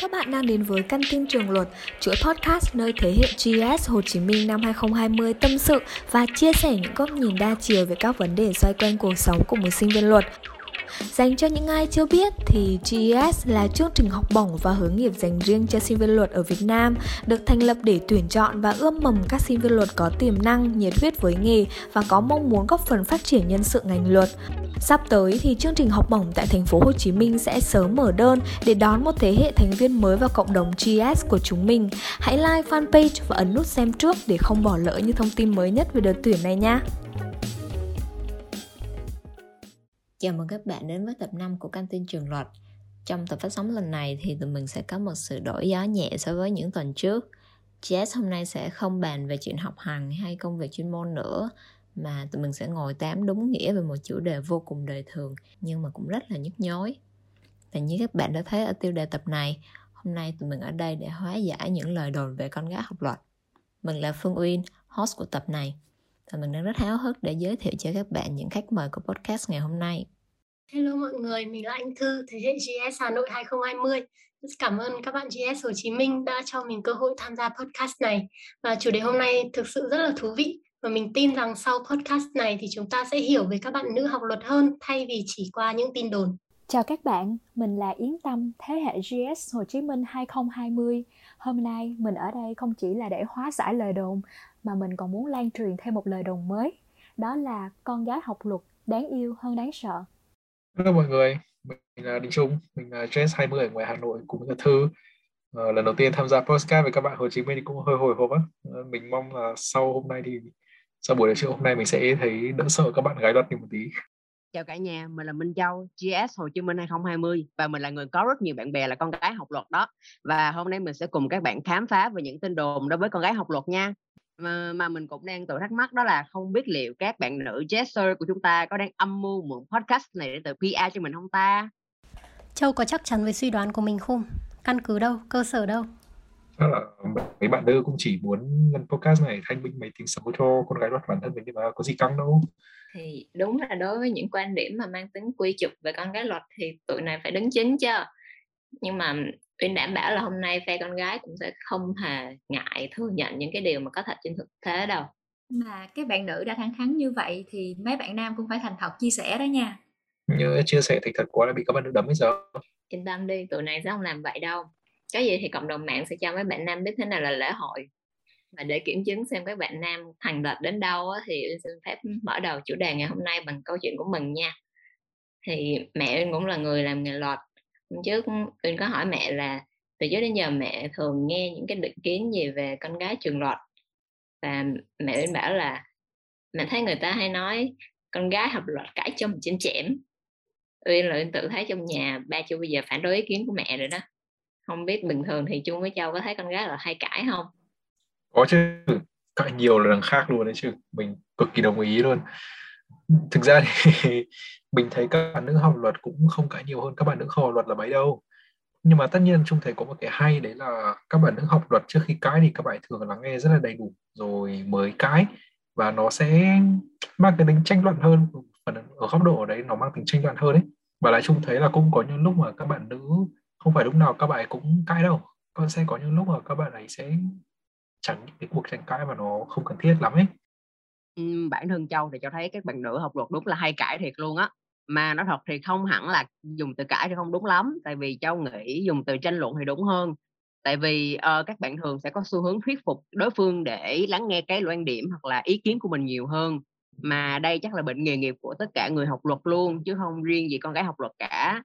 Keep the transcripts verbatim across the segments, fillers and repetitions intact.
Các bạn đang đến với Căn tin Trường Luật, chuỗi podcast nơi thế hệ giê ét Hồ Chí Minh năm hai không hai không tâm sự và chia sẻ những góc nhìn đa chiều về các vấn đề xoay quanh cuộc sống của một sinh viên luật. Dành cho những ai chưa biết thì giê ét là chương trình học bổng và hướng nghiệp dành riêng cho sinh viên luật ở Việt Nam, được thành lập để tuyển chọn và ươm mầm các sinh viên luật có tiềm năng, nhiệt huyết với nghề và có mong muốn góp phần phát triển nhân sự ngành luật. Sắp tới thì chương trình học bổng tại thành phố Hồ Chí Minh sẽ sớm mở đơn để đón một thế hệ thành viên mới vào cộng đồng giê ét của chúng mình. Hãy like fanpage và ấn nút xem trước để không bỏ lỡ những thông tin mới nhất về đợt tuyển này nha. Chào mừng các bạn đến với tập năm của Căn tin Trường Luật. Trong tập phát sóng lần này thì tụi mình sẽ có một sự đổi gió nhẹ so với những tuần trước. giê ét hôm nay sẽ không bàn về chuyện học hành hay công việc chuyên môn nữa, mà tụi mình sẽ ngồi tám đúng nghĩa về một chủ đề vô cùng đời thường nhưng mà cũng rất là nhức nhối. Và như các bạn đã thấy ở tiêu đề tập này, hôm nay tụi mình ở đây để hóa giải những lời đồn về con gái học luật. Mình là Phương Uyên, host của tập này, và mình đang rất háo hức để giới thiệu cho các bạn những khách mời của podcast ngày hôm nay. Hello mọi người, mình là Anh Thư, thế hệ giê ét Hà Nội hai không hai không. Rất cảm ơn các bạn giê ét Hồ Chí Minh đã cho mình cơ hội tham gia podcast này. Và chủ đề hôm nay thực sự rất là thú vị, và mình tin rằng sau podcast này thì chúng ta sẽ hiểu về các bạn nữ học luật hơn thay vì chỉ qua những tin đồn. Chào các bạn, mình là Yến Tâm, thế hệ giê ét Hồ Chí Minh hai không hai không. Hôm nay mình ở đây không chỉ là để hóa giải lời đồn, mà mình còn muốn lan truyền thêm một lời đồn mới. Đó là con gái học luật đáng yêu hơn đáng sợ. Hello mọi người, mình là Đinh Trung, mình là giê ét hai mươi ở ngoài Hà Nội cùng với Thư. À, lần đầu tiên tham gia podcast với các bạn Hồ Chí Minh thì cũng hơi hồi hộp á. À, mình mong là sau hôm nay thì sau buổi nói chuyện hôm nay mình sẽ thấy đỡ sợ các bạn gái luật đi một tí. Chào cả nhà, mình là Minh Châu, giê ét Hồ Chí Minh hai không hai không, và mình là người có rất nhiều bạn bè là con gái học luật đó. Và hôm nay mình sẽ cùng các bạn khám phá về những tin đồn đối với con gái học luật nha. Mà, mà mình cũng đang tự thắc mắc đó là không biết liệu các bạn nữ gesture của chúng ta có đang âm mưu mượn podcast này để tự pê e cho mình không ta? Châu có chắc chắn với suy đoán của mình không? Căn cứ đâu? Cơ sở đâu? Chắc là mấy bạn nữ cũng chỉ muốn ngăn podcast này thanh minh mấy tiếng xấu cho con gái luật bản thân mình, nhưng mà có gì căng đâu. Thì đúng là đối với những quan điểm mà mang tính quy chụp về con gái luật thì tụi này phải đứng chính chứ. Nhưng mà Uyên đảm bảo là hôm nay phe con gái cũng sẽ không hề ngại thừa nhận những cái điều mà có thật trên thực tế đâu. Mà các bạn nữ đã thẳng thắn như vậy thì mấy bạn nam cũng phải thành thật chia sẻ đó nha. Nhớ chia sẻ thành thật quá là bị các bạn nữ đấm hết giờ. Yên tâm đi, tụi này sẽ không làm vậy đâu. Cái gì thì cộng đồng mạng sẽ cho mấy bạn nam biết thế nào là lễ hội. Và để kiểm chứng xem các bạn nam thành đạt đến đâu thì Uyên xin phép mở đầu chủ đề ngày hôm nay bằng câu chuyện của mình nha. Thì mẹ Uyên cũng là người làm nghề luật. Hôm trước Uyên có hỏi mẹ là từ trước đến giờ mẹ thường nghe những cái định kiến gì về con gái trường luật, và mẹ Uyên bảo là mẹ thấy người ta hay nói con gái học luật cãi châm chém chém. Uyên là Uyên tự thấy trong nhà ba Châu bây giờ phản đối ý kiến của mẹ rồi đó. Không biết bình thường thì Trung với Châu có thấy con gái là hay cãi không? Có chứ, cãi nhiều là đằng khác luôn đấy chứ. Mình cực kỳ đồng ý luôn. Thực ra thì mình thấy các bạn nữ học luật cũng không cãi nhiều hơn các bạn nữ không học luật là mấy đâu. Nhưng mà tất nhiên Trung thấy có một cái hay, đấy là các bạn nữ học luật trước khi cãi thì các bạn thường lắng nghe rất là đầy đủ rồi mới cãi. Và nó sẽ mang cái tính tranh luận hơn, phần ở góc độ ở đấy nó mang tính tranh luận hơn đấy. Và lại Trung thấy là cũng có những lúc mà các bạn nữ không phải lúc nào các bạn ấy cũng cãi đâu. Còn sẽ có những lúc mà các bạn ấy sẽ tránh những cái cuộc tranh cãi mà nó không cần thiết lắm ấy. Bản thân Châu thì Châu thấy các bạn nữ học luật đúng là hay cãi thiệt luôn á. Mà nói thật thì không hẳn là dùng từ cãi thì không đúng lắm, tại vì Châu nghĩ dùng từ tranh luận thì đúng hơn. Tại vì uh, các bạn thường sẽ có xu hướng thuyết phục đối phương để lắng nghe cái quan điểm hoặc là ý kiến của mình nhiều hơn. Mà đây chắc là bệnh nghề nghiệp của tất cả người học luật luôn, chứ không riêng gì con gái học luật cả.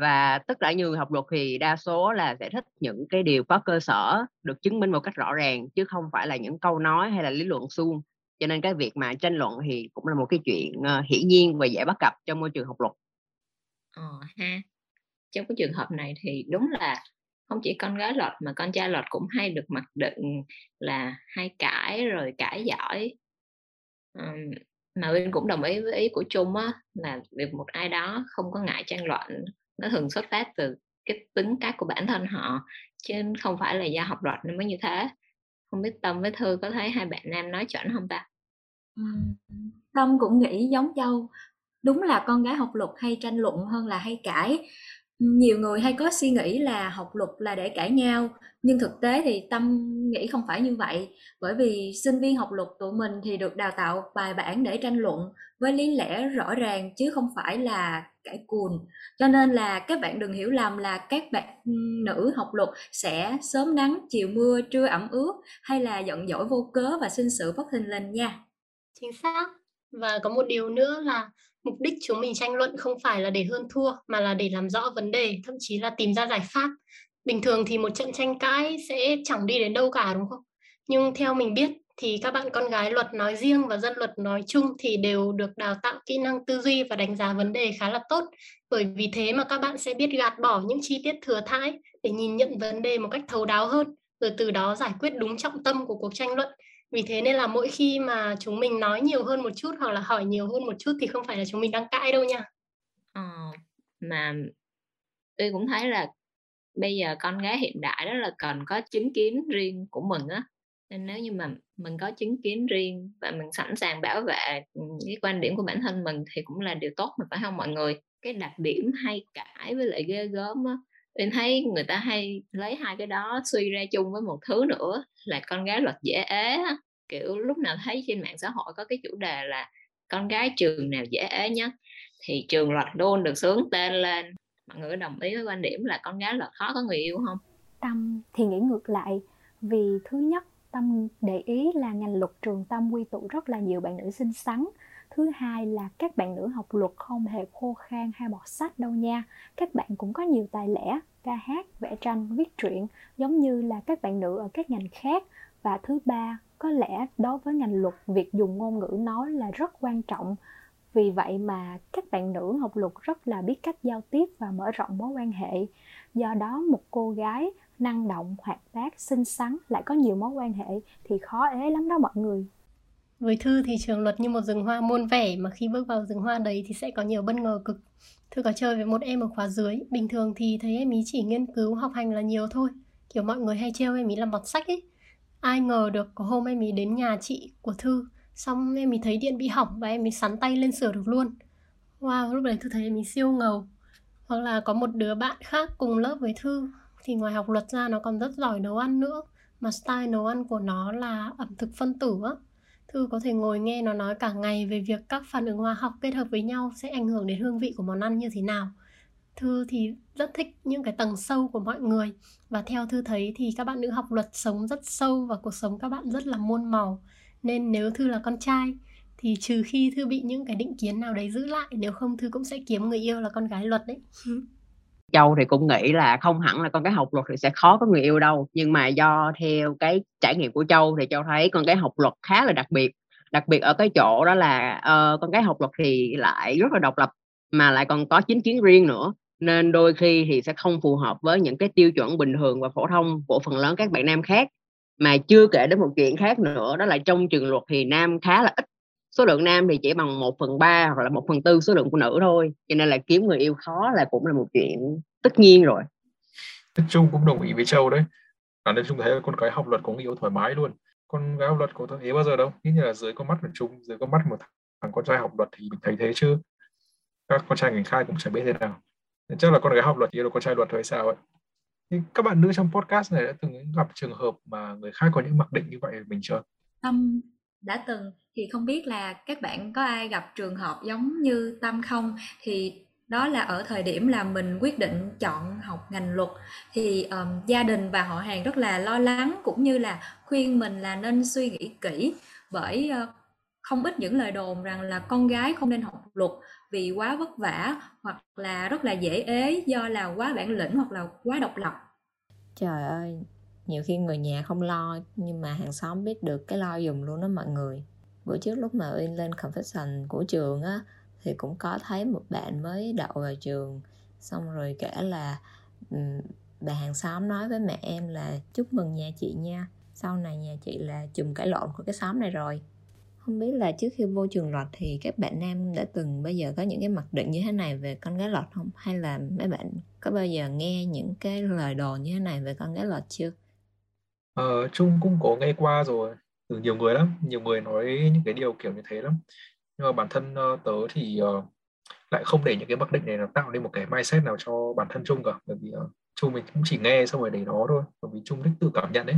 Và tất cả những người học luật thì đa số là sẽ thích những cái điều có cơ sở, được chứng minh một cách rõ ràng, chứ không phải là những câu nói hay là lý luận suông. Cho nên cái việc mà tranh luận thì cũng là một cái chuyện hiển nhiên và dễ bắt gặp trong môi trường học luật. Ờ ha. Trong cái trường hợp này thì đúng là không chỉ con gái luật mà con trai luật cũng hay được mặc định là hay cãi rồi cãi giỏi. Uhm, mà Uyên cũng đồng ý với ý của Trung á, là việc một ai đó không có ngại tranh luận nó thường xuất phát từ cái tính cách của bản thân họ, chứ không phải là do học luật nó mới như thế. Không biết Tâm với Thư có thấy hai bạn nam nói chuẩn không ta? Ừ, Tâm cũng nghĩ giống Châu. Đúng là con gái học luật hay tranh luận hơn là hay cãi. Nhiều người hay có suy nghĩ là học luật là để cãi nhau, nhưng thực tế thì Tâm nghĩ không phải như vậy. Bởi vì sinh viên học luật tụi mình thì được đào tạo bài bản để tranh luận với lý lẽ rõ ràng chứ không phải là cãi cùn. Cho nên là các bạn đừng hiểu lầm là các bạn nữ học luật sẽ sớm nắng, chiều mưa, trưa ẩm ướt hay là giận dỗi vô cớ và sinh sự bất thình lình nha. Chính xác. Và có một điều nữa là mục đích chúng mình tranh luận không phải là để hơn thua mà là để làm rõ vấn đề, thậm chí là tìm ra giải pháp. Bình thường thì một trận tranh cãi sẽ chẳng đi đến đâu cả, đúng không? Nhưng theo mình biết thì các bạn con gái luật nói riêng và dân luật nói chung thì đều được đào tạo kỹ năng tư duy và đánh giá vấn đề khá là tốt. Bởi vì thế mà các bạn sẽ biết gạt bỏ những chi tiết thừa thãi để nhìn nhận vấn đề một cách thấu đáo hơn, rồi từ đó giải quyết đúng trọng tâm của cuộc tranh luận. Vì thế nên là mỗi khi mà chúng mình nói nhiều hơn một chút hoặc là hỏi nhiều hơn một chút thì không phải là chúng mình đang cãi đâu nha. Ờ, mà tôi cũng thấy là bây giờ con gái hiện đại đó là còn có chính kiến riêng của mình á. Nên nếu như mà mình có chính kiến riêng và mình sẵn sàng bảo vệ cái quan điểm của bản thân mình thì cũng là điều tốt mà, phải không mọi người? Cái đặc điểm hay cãi với lại ghê gớm á, em thấy người ta hay lấy hai cái đó suy ra chung với một thứ nữa là con gái luật dễ ế. Kiểu lúc nào thấy trên mạng xã hội có cái chủ đề là con gái trường nào dễ ế nhất thì trường luật luôn được xướng tên lên. Mọi người đồng ý với quan điểm là con gái luật khó có người yêu không? Tâm thì nghĩ ngược lại, vì thứ nhất Tâm để ý là ngành luật trường Tâm quy tụ rất là nhiều bạn nữ xinh xắn. Thứ hai là các bạn nữ học luật không hề khô khan hay bọt sách đâu nha. Các bạn cũng có nhiều tài lẻ, ca hát, vẽ tranh, viết truyện giống như là các bạn nữ ở các ngành khác. Và thứ ba, có lẽ đối với ngành luật, việc dùng ngôn ngữ nói là rất quan trọng. Vì vậy mà các bạn nữ học luật rất là biết cách giao tiếp và mở rộng mối quan hệ. Do đó một cô gái năng động, hoạt bát, xinh xắn lại có nhiều mối quan hệ thì khó ế lắm đó mọi người. Với Thư thì trường luật như một rừng hoa muôn vẻ, mà khi bước vào rừng hoa đấy thì sẽ có nhiều bất ngờ cực. Thư có chơi với một em ở khóa dưới, bình thường thì thấy em ý chỉ nghiên cứu học hành là nhiều thôi, kiểu mọi người hay trêu em ý làm bọt sách ấy. Ai ngờ được có hôm em ý đến nhà chị của Thư, xong em ý thấy điện bị hỏng và em ý sắn tay lên sửa được luôn. Wow, lúc đấy Thư thấy em ý siêu ngầu. Hoặc là có một đứa bạn khác cùng lớp với Thư thì ngoài học luật ra nó còn rất giỏi nấu ăn nữa, mà style nấu ăn của nó là ẩm thực phân tử á. Thư có thể ngồi nghe nó nói cả ngày về việc các phản ứng hóa học kết hợp với nhau sẽ ảnh hưởng đến hương vị của món ăn như thế nào. Thư thì rất thích những cái tầng sâu của mọi người. Và theo Thư thấy thì các bạn nữ học luật sống rất sâu và cuộc sống các bạn rất là muôn màu. Nên nếu Thư là con trai thì trừ khi Thư bị những cái định kiến nào đấy giữ lại, nếu không Thư cũng sẽ kiếm người yêu là con gái luật đấy. Châu thì cũng nghĩ là không hẳn là con gái học luật thì sẽ khó có người yêu đâu. Nhưng mà do theo cái trải nghiệm của Châu thì Châu thấy con gái học luật khá là đặc biệt. Đặc biệt ở cái chỗ đó là uh, con gái học luật thì lại rất là độc lập, mà lại còn có chính kiến riêng nữa. Nên đôi khi thì sẽ không phù hợp với những cái tiêu chuẩn bình thường và phổ thông của phần lớn các bạn nam khác. Mà chưa kể đến một chuyện khác nữa, đó là trong trường luật thì nam khá là ít. Số lượng nam thì chỉ bằng một phần ba hoặc là một phần tư số lượng của nữ thôi. Cho nên là kiếm người yêu khó là cũng là một chuyện tất nhiên rồi. Trung cũng đồng ý với Châu đấy. À, nên Trung thấy con gái học luật có người yêu thoải mái luôn. Con gái học luật có thể bao giờ đâu. Nghĩ như là dưới con mắt của Trung, dưới con mắt một thằng con trai học luật thì mình thấy thế chứ. Các con trai ngành khai cũng chẳng biết thế nào. Nên chắc là con gái học luật thì là con trai luật thôi sao ấy. Nhưng các bạn nữ trong podcast này đã từng gặp trường hợp mà người khác có những mặc định như vậy mình chưa? Tâm đã từng. Thì không biết là các bạn có ai gặp trường hợp giống như Tâm không? Thì đó là ở thời điểm là mình quyết định chọn học ngành luật thì um, gia đình và họ hàng rất là lo lắng, cũng như là khuyên mình là nên suy nghĩ kỹ, bởi uh, không ít những lời đồn rằng là con gái không nên học luật vì quá vất vả hoặc là rất là dễ ế do là quá bản lĩnh hoặc là quá độc lập. Trời ơi, nhiều khi người nhà không lo nhưng mà hàng xóm biết được cái lo dùm luôn đó mọi người. Bữa trước lúc mà Uyên lên confession của trường á, thì cũng có thấy một bạn mới đậu vào trường. Xong rồi kể là um, bà hàng xóm nói với mẹ em là chúc mừng nhà chị nha, sau này nhà chị là chùm cãi lộn của cái xóm này rồi. Không biết là trước khi vô trường luật thì các bạn nam đã từng bây giờ có những cái mặc định như thế này về con gái luật không? Hay là mấy bạn có bao giờ nghe những cái lời đồn như thế này về con gái luật chưa? Ờ, Trung cũng có nghe qua rồi. Ừ, nhiều người lắm, nhiều người nói những cái điều kiểu như thế lắm. Nhưng mà bản thân uh, tớ thì uh, lại không để những cái mặc định này nó tạo nên một cái mindset nào cho bản thân Trung cả. Bởi vì uh, Trung mình cũng chỉ nghe xong rồi để đó thôi, bởi vì Trung thích tự cảm nhận đấy.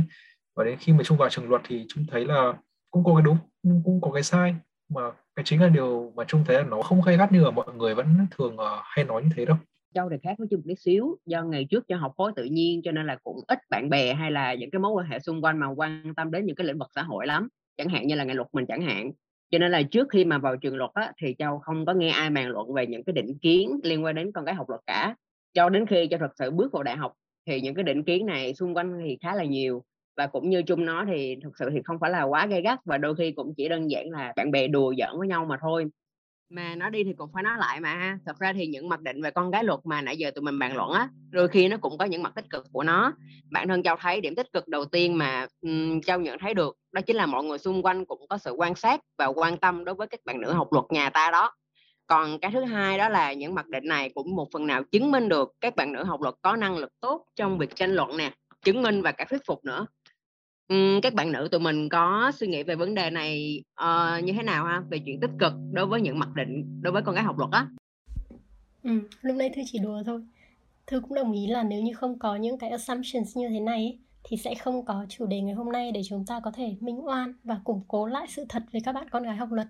Và đến khi mà Trung vào trường luật thì Trung thấy là cũng có cái đúng nhưng cũng có cái sai, mà cái chính là điều mà Trung thấy là nó không gay gắt như là mọi người vẫn thường uh, hay nói như thế đâu. Châu thì khác với Trung một tí xíu, do ngày trước cho học khối tự nhiên cho nên là cũng ít bạn bè hay là những cái mối quan hệ xung quanh mà quan tâm đến những cái lĩnh vực xã hội lắm, chẳng hạn như là ngành luật mình chẳng hạn. Cho nên là trước khi mà vào trường luật á, thì Châu không có nghe ai bàn luận về những cái định kiến liên quan đến con cái học luật cả. Cho đến khi Châu thật sự bước vào đại học thì những cái định kiến này xung quanh thì khá là nhiều. Và cũng như Trung nói thì thật sự thì không phải là quá gay gắt, và đôi khi cũng chỉ đơn giản là bạn bè đùa giỡn với nhau mà thôi. Mà nói đi thì cũng phải nói lại mà ha. Thật ra thì những mặc định về con cái luật mà nãy giờ tụi mình bàn luận á, đôi khi nó cũng có những mặt tích cực của nó. Bản thân Châu thấy điểm tích cực đầu tiên mà um, Châu nhận thấy được, đó chính là mọi người xung quanh cũng có sự quan sát và quan tâm đối với các bạn nữ học luật nhà ta đó. Còn cái thứ hai đó là những mặc định này cũng một phần nào chứng minh được các bạn nữ học luật có năng lực tốt trong việc tranh luận nè, chứng minh và cả thuyết phục nữa. Um, các bạn nữ tụi mình có suy nghĩ về vấn đề này uh, như thế nào ha, về chuyện tích cực đối với những mặc định đối với con gái học luật á? Ừ, lúc nãy Thư chỉ đùa thôi. Thư cũng đồng ý là nếu như không có những cái assumptions như thế này ấy, thì sẽ không có chủ đề ngày hôm nay để chúng ta có thể minh oan và củng cố lại sự thật về các bạn con gái học luật.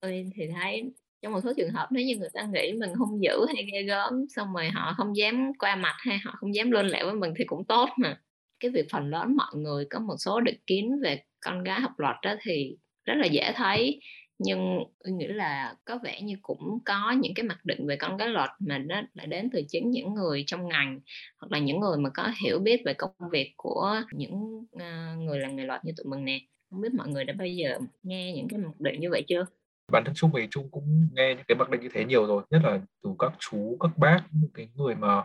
Tôi thì thấy trong một số trường hợp nếu như người ta nghĩ mình hung dữ hay ghê gớm, xong rồi họ không dám qua mặt hay họ không dám lên lẹo với mình thì cũng tốt mà. Cái việc phần lớn mọi người có một số định kiến về con gái học luật đó thì rất là dễ thấy, nhưng tôi nghĩ là có vẻ như cũng có những cái mặc định về con gái luật mà nó lại đến từ chính những người trong ngành hoặc là những người mà có hiểu biết về công việc của những người làm nghề luật như tụi mình nè. Không biết mọi người đã bao giờ nghe những cái mặc định như vậy chưa? Bản thân Trung về Trung cũng nghe những cái mặc định như thế nhiều rồi, nhất là từ các chú, các bác, những cái người mà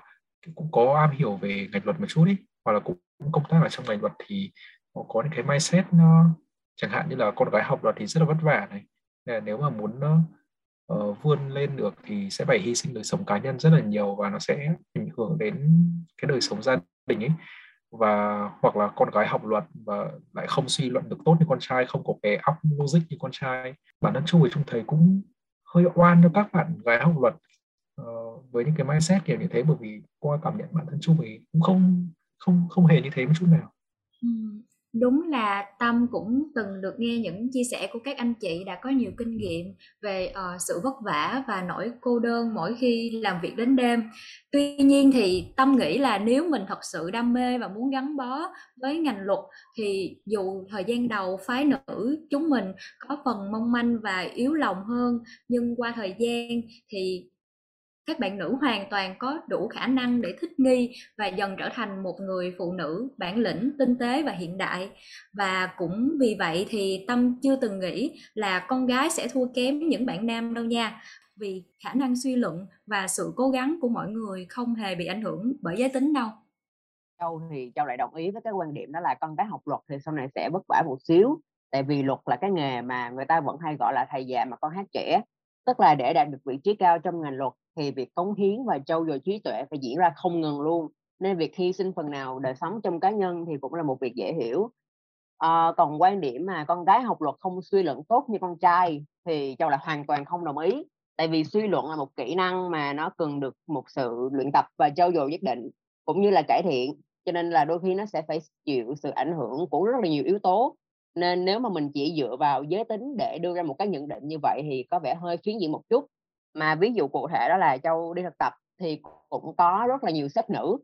cũng có am hiểu về ngành luật một chút ý, hoặc là cũng công tác ở trong ngành luật thì họ có những cái mindset nó chẳng hạn như là con gái học luật thì rất là vất vả này, nếu mà muốn uh, vươn lên được thì sẽ phải hy sinh đời sống cá nhân rất là nhiều và nó sẽ ảnh hưởng đến cái đời sống gia đình ấy, và hoặc là con gái học luật và lại không suy luận được tốt như con trai, không có cái óc logic như con trai. Bản thân Trung thì Trung thấy cũng hơi oan cho các bạn gái học luật uh, với những cái mindset kiểu như thế, bởi vì qua cảm nhận bản thân Trung thì cũng không không không hề như thế một chút nào. Ừ. Đúng là Tâm cũng từng được nghe những chia sẻ của các anh chị đã có nhiều kinh nghiệm về uh, sự vất vả và nỗi cô đơn mỗi khi làm việc đến đêm. Tuy nhiên thì Tâm nghĩ là nếu mình thật sự đam mê và muốn gắn bó với ngành luật thì dù thời gian đầu phái nữ chúng mình có phần mong manh và yếu lòng hơn, nhưng qua thời gian thì các bạn nữ hoàn toàn có đủ khả năng để thích nghi và dần trở thành một người phụ nữ bản lĩnh, tinh tế và hiện đại. Và cũng vì vậy thì Tâm chưa từng nghĩ là con gái sẽ thua kém những bạn nam đâu nha, vì khả năng suy luận và sự cố gắng của mọi người không hề bị ảnh hưởng bởi giới tính đâu. Châu thì Châu lại đồng ý với cái quan điểm đó là con gái học luật thì sau này sẽ vất vả một xíu, tại vì luật là cái nghề mà người ta vẫn hay gọi là thầy già mà con hát trẻ. Tức là để đạt được vị trí cao trong ngành luật thì việc cống hiến và trau dồi trí tuệ phải diễn ra không ngừng luôn, nên việc hy sinh phần nào đời sống trong cá nhân thì cũng là một việc dễ hiểu. À, còn quan điểm mà con gái học luật không suy luận tốt như con trai thì Châu là hoàn toàn không đồng ý, tại vì suy luận là một kỹ năng mà nó cần được một sự luyện tập và trau dồi nhất định cũng như là cải thiện, cho nên là đôi khi nó sẽ phải chịu sự ảnh hưởng của rất là nhiều yếu tố. Nên nếu mà mình chỉ dựa vào giới tính để đưa ra một cái nhận định như vậy thì có vẻ hơi phiến diện một chút. Mà ví dụ cụ thể đó là Châu đi thực tập thì cũng có rất là nhiều sếp nữ,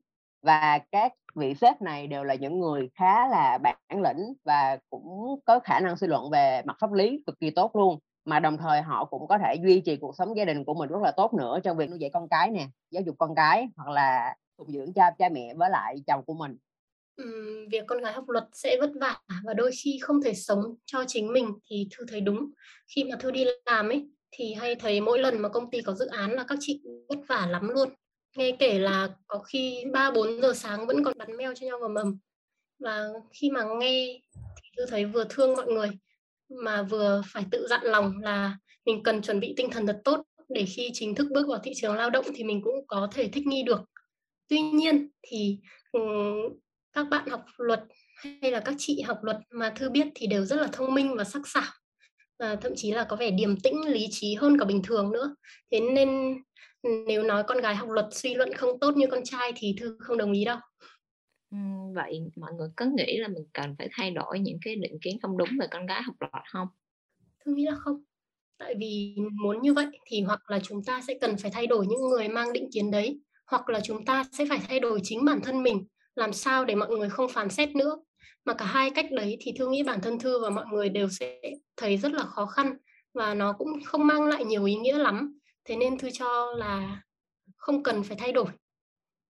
và các vị sếp này đều là những người khá là bản lĩnh và cũng có khả năng suy luận về mặt pháp lý cực kỳ tốt luôn, mà đồng thời họ cũng có thể duy trì cuộc sống gia đình của mình rất là tốt nữa trong việc nuôi dạy con cái nè, giáo dục con cái hoặc là phụng dưỡng cha cha mẹ với lại chồng của mình. Việc con gái học luật sẽ vất vả và đôi khi không thể sống cho chính mình thì Thư thấy đúng. Khi mà Thư đi làm ấy thì hay thấy mỗi lần mà công ty có dự án là các chị vất vả lắm luôn. Nghe kể là có khi ba bốn giờ sáng vẫn còn bắn mail cho nhau vào mầm. Và khi mà nghe thì Thư thấy vừa thương mọi người mà vừa phải tự dặn lòng là mình cần chuẩn bị tinh thần thật tốt để khi chính thức bước vào thị trường lao động thì mình cũng có thể thích nghi được. Tuy nhiên thì các bạn học luật hay là các chị học luật mà Thư biết thì đều rất là thông minh và sắc sảo. và thậm chí là có vẻ điềm tĩnh, lý trí hơn cả bình thường nữa. Thế nên nếu nói con gái học luật suy luận không tốt như con trai thì Thư không đồng ý đâu. Vậy mọi người có nghĩ là mình cần phải thay đổi những cái định kiến không đúng về con gái học luật không? Thư nghĩ là không. Tại vì muốn như vậy thì hoặc là chúng ta sẽ cần phải thay đổi những người mang định kiến đấy, hoặc là chúng ta sẽ phải thay đổi chính bản thân mình, làm sao để mọi người không phán xét nữa. Mà cả hai cách đấy thì Thư nghĩ bản thân Thư và mọi người đều sẽ thấy rất là khó khăn, và nó cũng không mang lại nhiều ý nghĩa lắm. Thế nên Thư cho là không cần phải thay đổi.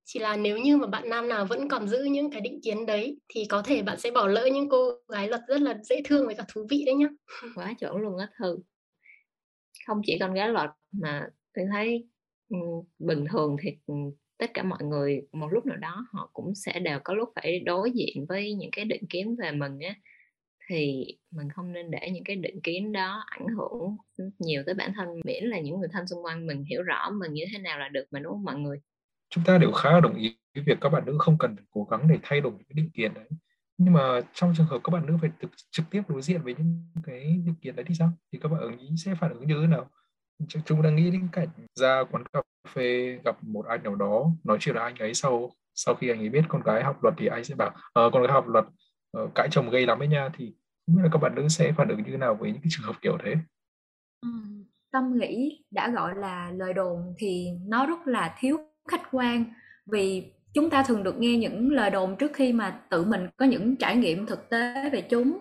Chỉ là nếu như mà bạn nam nào vẫn còn giữ những cái định kiến đấy thì có thể bạn sẽ bỏ lỡ những cô gái luật rất là dễ thương với cả thú vị đấy nhá. Quá chuẩn luôn á Thư. Không chỉ con gái luật mà tôi thấy bình thường thì tất cả mọi người một lúc nào đó họ cũng sẽ đều có lúc phải đối diện với những cái định kiến về mình á, thì mình không nên để những cái định kiến đó ảnh hưởng nhiều tới bản thân, miễn là những người thân xung quanh mình hiểu rõ mình như thế nào là được mà, đúng không mọi người? Chúng ta đều khá đồng ý với việc các bạn nữ không cần phải cố gắng để thay đổi cái định kiến đấy. Nhưng mà trong trường hợp các bạn nữ phải thực, trực tiếp đối diện với những cái định kiến đấy thì sao? Thì các bạn ở nghĩ sẽ phản ứng như thế nào? Chúng đang nghĩ đến cảnh ra quán cà phê gặp một anh nào đó, nói chuyện là anh ấy sau sau khi anh ấy biết con gái học luật thì anh sẽ bảo uh, con gái học luật uh, cãi chồng gây lắm ấy nha. Thì không biết là các bạn nữ sẽ phản ứng như thế nào với những cái trường hợp kiểu thế? Ừ, Tâm nghĩ đã gọi là lời đồn thì nó rất là thiếu khách quan, vì chúng ta thường được nghe những lời đồn trước khi mà tự mình có những trải nghiệm thực tế về chúng.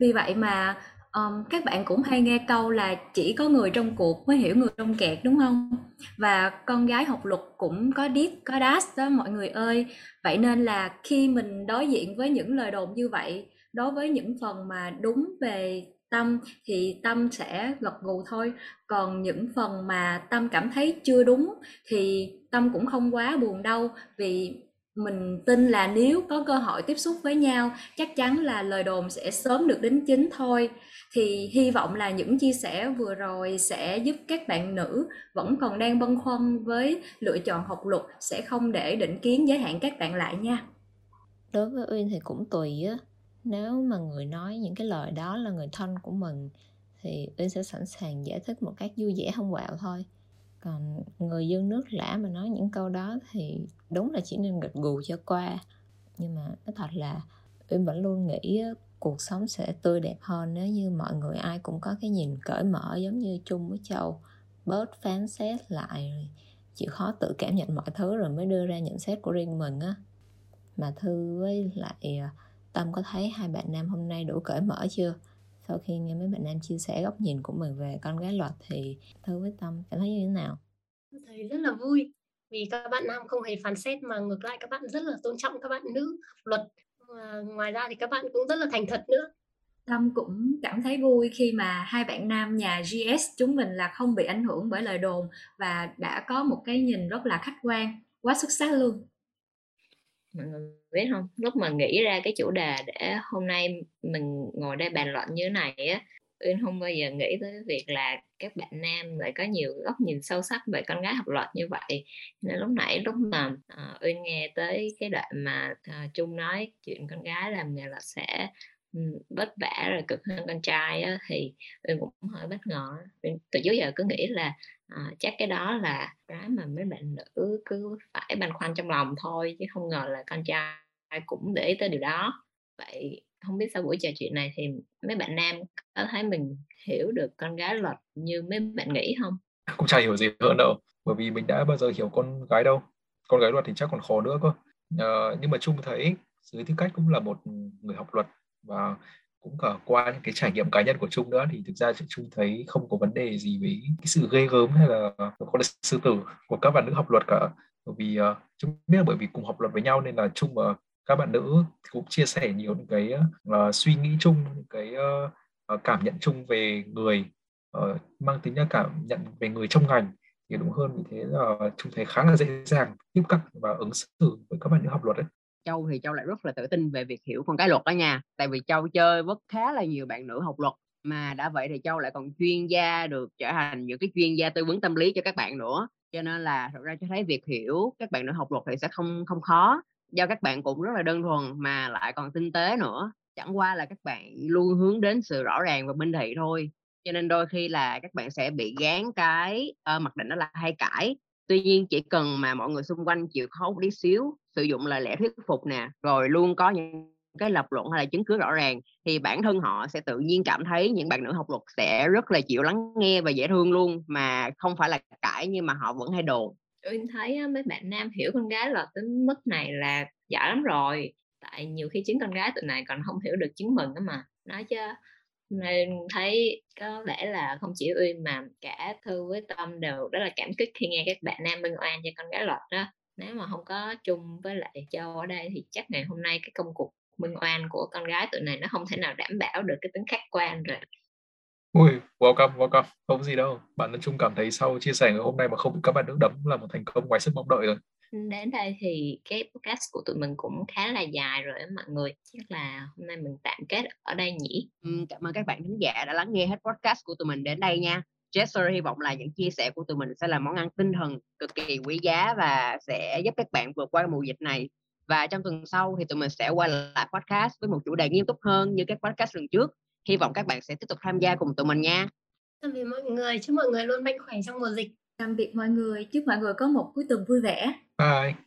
Vì vậy mà um, các bạn cũng hay nghe câu là chỉ có người trong cuộc mới hiểu người trong kẹt, đúng không? Và con gái học luật cũng có đít, có đát đó mọi người ơi. Vậy nên là khi mình đối diện với những lời đồn như vậy, đối với những phần mà đúng về Tâm thì Tâm sẽ gật gù thôi. Còn những phần mà Tâm cảm thấy chưa đúng thì Tâm cũng không quá buồn đâu, vì mình tin là nếu có cơ hội tiếp xúc với nhau, chắc chắn là lời đồn sẽ sớm được đính chính thôi. Thì hy vọng là những chia sẻ vừa rồi sẽ giúp các bạn nữ vẫn còn đang băn khoăn với lựa chọn học luật sẽ không để định kiến giới hạn các bạn lại nha. Đối với Uyên thì cũng tùy á. Nếu mà người nói những cái lời đó là người thân của mình thì Uyên sẽ sẵn sàng giải thích một cách vui vẻ hông quạo thôi. Còn người dân nước lã mà nói những câu đó thì đúng là chỉ nên gật gù cho qua. Nhưng mà nói thật là Uyên vẫn luôn nghĩ cuộc sống sẽ tươi đẹp hơn nếu như mọi người ai cũng có cái nhìn cởi mở giống như Trung với Châu, bớt phán xét lại, rồi chịu khó tự cảm nhận mọi thứ rồi mới đưa ra nhận xét của riêng mình á. Mà Thư với lại Tâm có thấy hai bạn nam hôm nay đủ cởi mở chưa? Sau khi nghe mấy bạn nam chia sẻ góc nhìn của mình về con gái luật thì Thư với Tâm cảm thấy như thế nào? Tôi thấy rất là vui vì các bạn nam không hề phán xét mà ngược lại các bạn rất là tôn trọng các bạn nữ học luật. Và ngoài ra thì các bạn cũng rất là thành thật nữa. Tâm cũng cảm thấy vui khi mà hai bạn nam nhà giê ét chúng mình là không bị ảnh hưởng bởi lời đồn và đã có một cái nhìn rất là khách quan, quá xuất sắc luôn. Mọi người biết không, lúc mà nghĩ ra cái chủ đề để hôm nay mình ngồi đây bàn luận như thế này á, Uyên không bao giờ nghĩ tới việc là các bạn nam lại có nhiều góc nhìn sâu sắc về con gái học luật như vậy. Nên lúc nãy lúc mà uh, Uyên nghe tới cái đoạn mà uh, Trung nói chuyện con gái làm nghề luật sẽ vất vả rồi cực hơn con trai á, thì Uyên cũng hơi bất ngờ. Uyên từ trước giờ cứ nghĩ là à, chắc cái đó là cái mà mấy bạn nữ cứ phải băn khoăn trong lòng thôi, chứ không ngờ là con trai cũng để ý tới điều đó. Vậy không biết sau buổi trò chuyện này thì mấy bạn nam có thấy mình hiểu được con gái luật như mấy bạn nghĩ không? Cũng chả hiểu gì hơn đâu, bởi vì mình đã bao giờ hiểu con gái đâu. Con gái luật thì chắc còn khó nữa cơ. à, Nhưng mà Trung thấy dưới tư cách cũng là một người học luật, và cũng cả qua những cái trải nghiệm cá nhân của Trung nữa, thì thực ra Trung thấy không có vấn đề gì với cái sự ghê gớm hay là con sư tử của các bạn nữ học luật cả. Bởi vì uh, Trung biết là bởi vì cùng học luật với nhau nên là Trung và uh, các bạn nữ cũng chia sẻ nhiều những cái uh, suy nghĩ chung, những cái uh, cảm nhận chung về người, uh, mang tính là cảm nhận về người trong ngành thì đúng hơn. Vì thế là Trung thấy khá là dễ dàng tiếp cận và ứng xử với các bạn nữ học luật đấy. Châu thì Châu lại rất là tự tin về việc hiểu con cái luật đó nha. Tại vì Châu chơi với khá là nhiều bạn nữ học luật, mà đã vậy thì Châu lại còn chuyên gia được trở thành những cái chuyên gia tư vấn tâm lý cho các bạn nữa. Cho nên là thật ra Châu thấy việc hiểu các bạn nữ học luật thì sẽ không không khó, do các bạn cũng rất là đơn thuần mà lại còn tinh tế nữa. Chẳng qua là các bạn luôn hướng đến sự rõ ràng và minh thị thôi. Cho nên đôi khi là các bạn sẽ bị gán cái uh, mặc định đó là hay cãi. Tuy nhiên chỉ cần mà mọi người xung quanh chịu khó một tí xíu, sử dụng lời lẽ thuyết phục nè, rồi luôn có những cái lập luận hay là chứng cứ rõ ràng, thì bản thân họ sẽ tự nhiên cảm thấy những bạn nữ học luật sẽ rất là chịu lắng nghe và dễ thương luôn, mà không phải là cãi nhưng mà họ vẫn hay đồn. Uyên thấy mấy bạn nam hiểu con gái là tính mức này là giỏi lắm rồi. Tại nhiều khi chính con gái tụi này còn không hiểu được chứng mừng đó mà. Nói chứ nên thấy có lẽ là không chỉ Uyên mà cả Thư với Tâm đều rất là cảm kích khi nghe các bạn nam bên oan cho con gái Luật đó. Nếu mà không có chung với lại Châu ở đây thì chắc ngày hôm nay cái công cuộc minh oan của con gái tụi này nó không thể nào đảm bảo được cái tính khách quan rồi. Ui, welcome, welcome. Không gì đâu. Bạn Linh Trung cảm thấy sau chia sẻ ngày hôm nay mà không bị các bạn nữ đấm là một thành công ngoài sức mong đợi rồi. Đến đây thì cái podcast của tụi mình cũng khá là dài rồi mọi người. Chắc là hôm nay mình tạm kết ở đây nhỉ. Ừ, cảm ơn các bạn khán giả đã lắng nghe hết podcast của tụi mình đến đây nha. Jester hy vọng là những chia sẻ của tụi mình sẽ là món ăn tinh thần cực kỳ quý giá và sẽ giúp các bạn vượt qua mùa dịch này. Và trong tuần sau thì tụi mình sẽ quay lại podcast với một chủ đề nghiêm túc hơn như các podcast lần trước. Hy vọng các bạn sẽ tiếp tục tham gia cùng tụi mình nha. Tạm biệt mọi người, chúc mọi người luôn mạnh khỏe trong mùa dịch. Tạm biệt mọi người, chúc mọi người có một cuối tuần vui vẻ. Bye.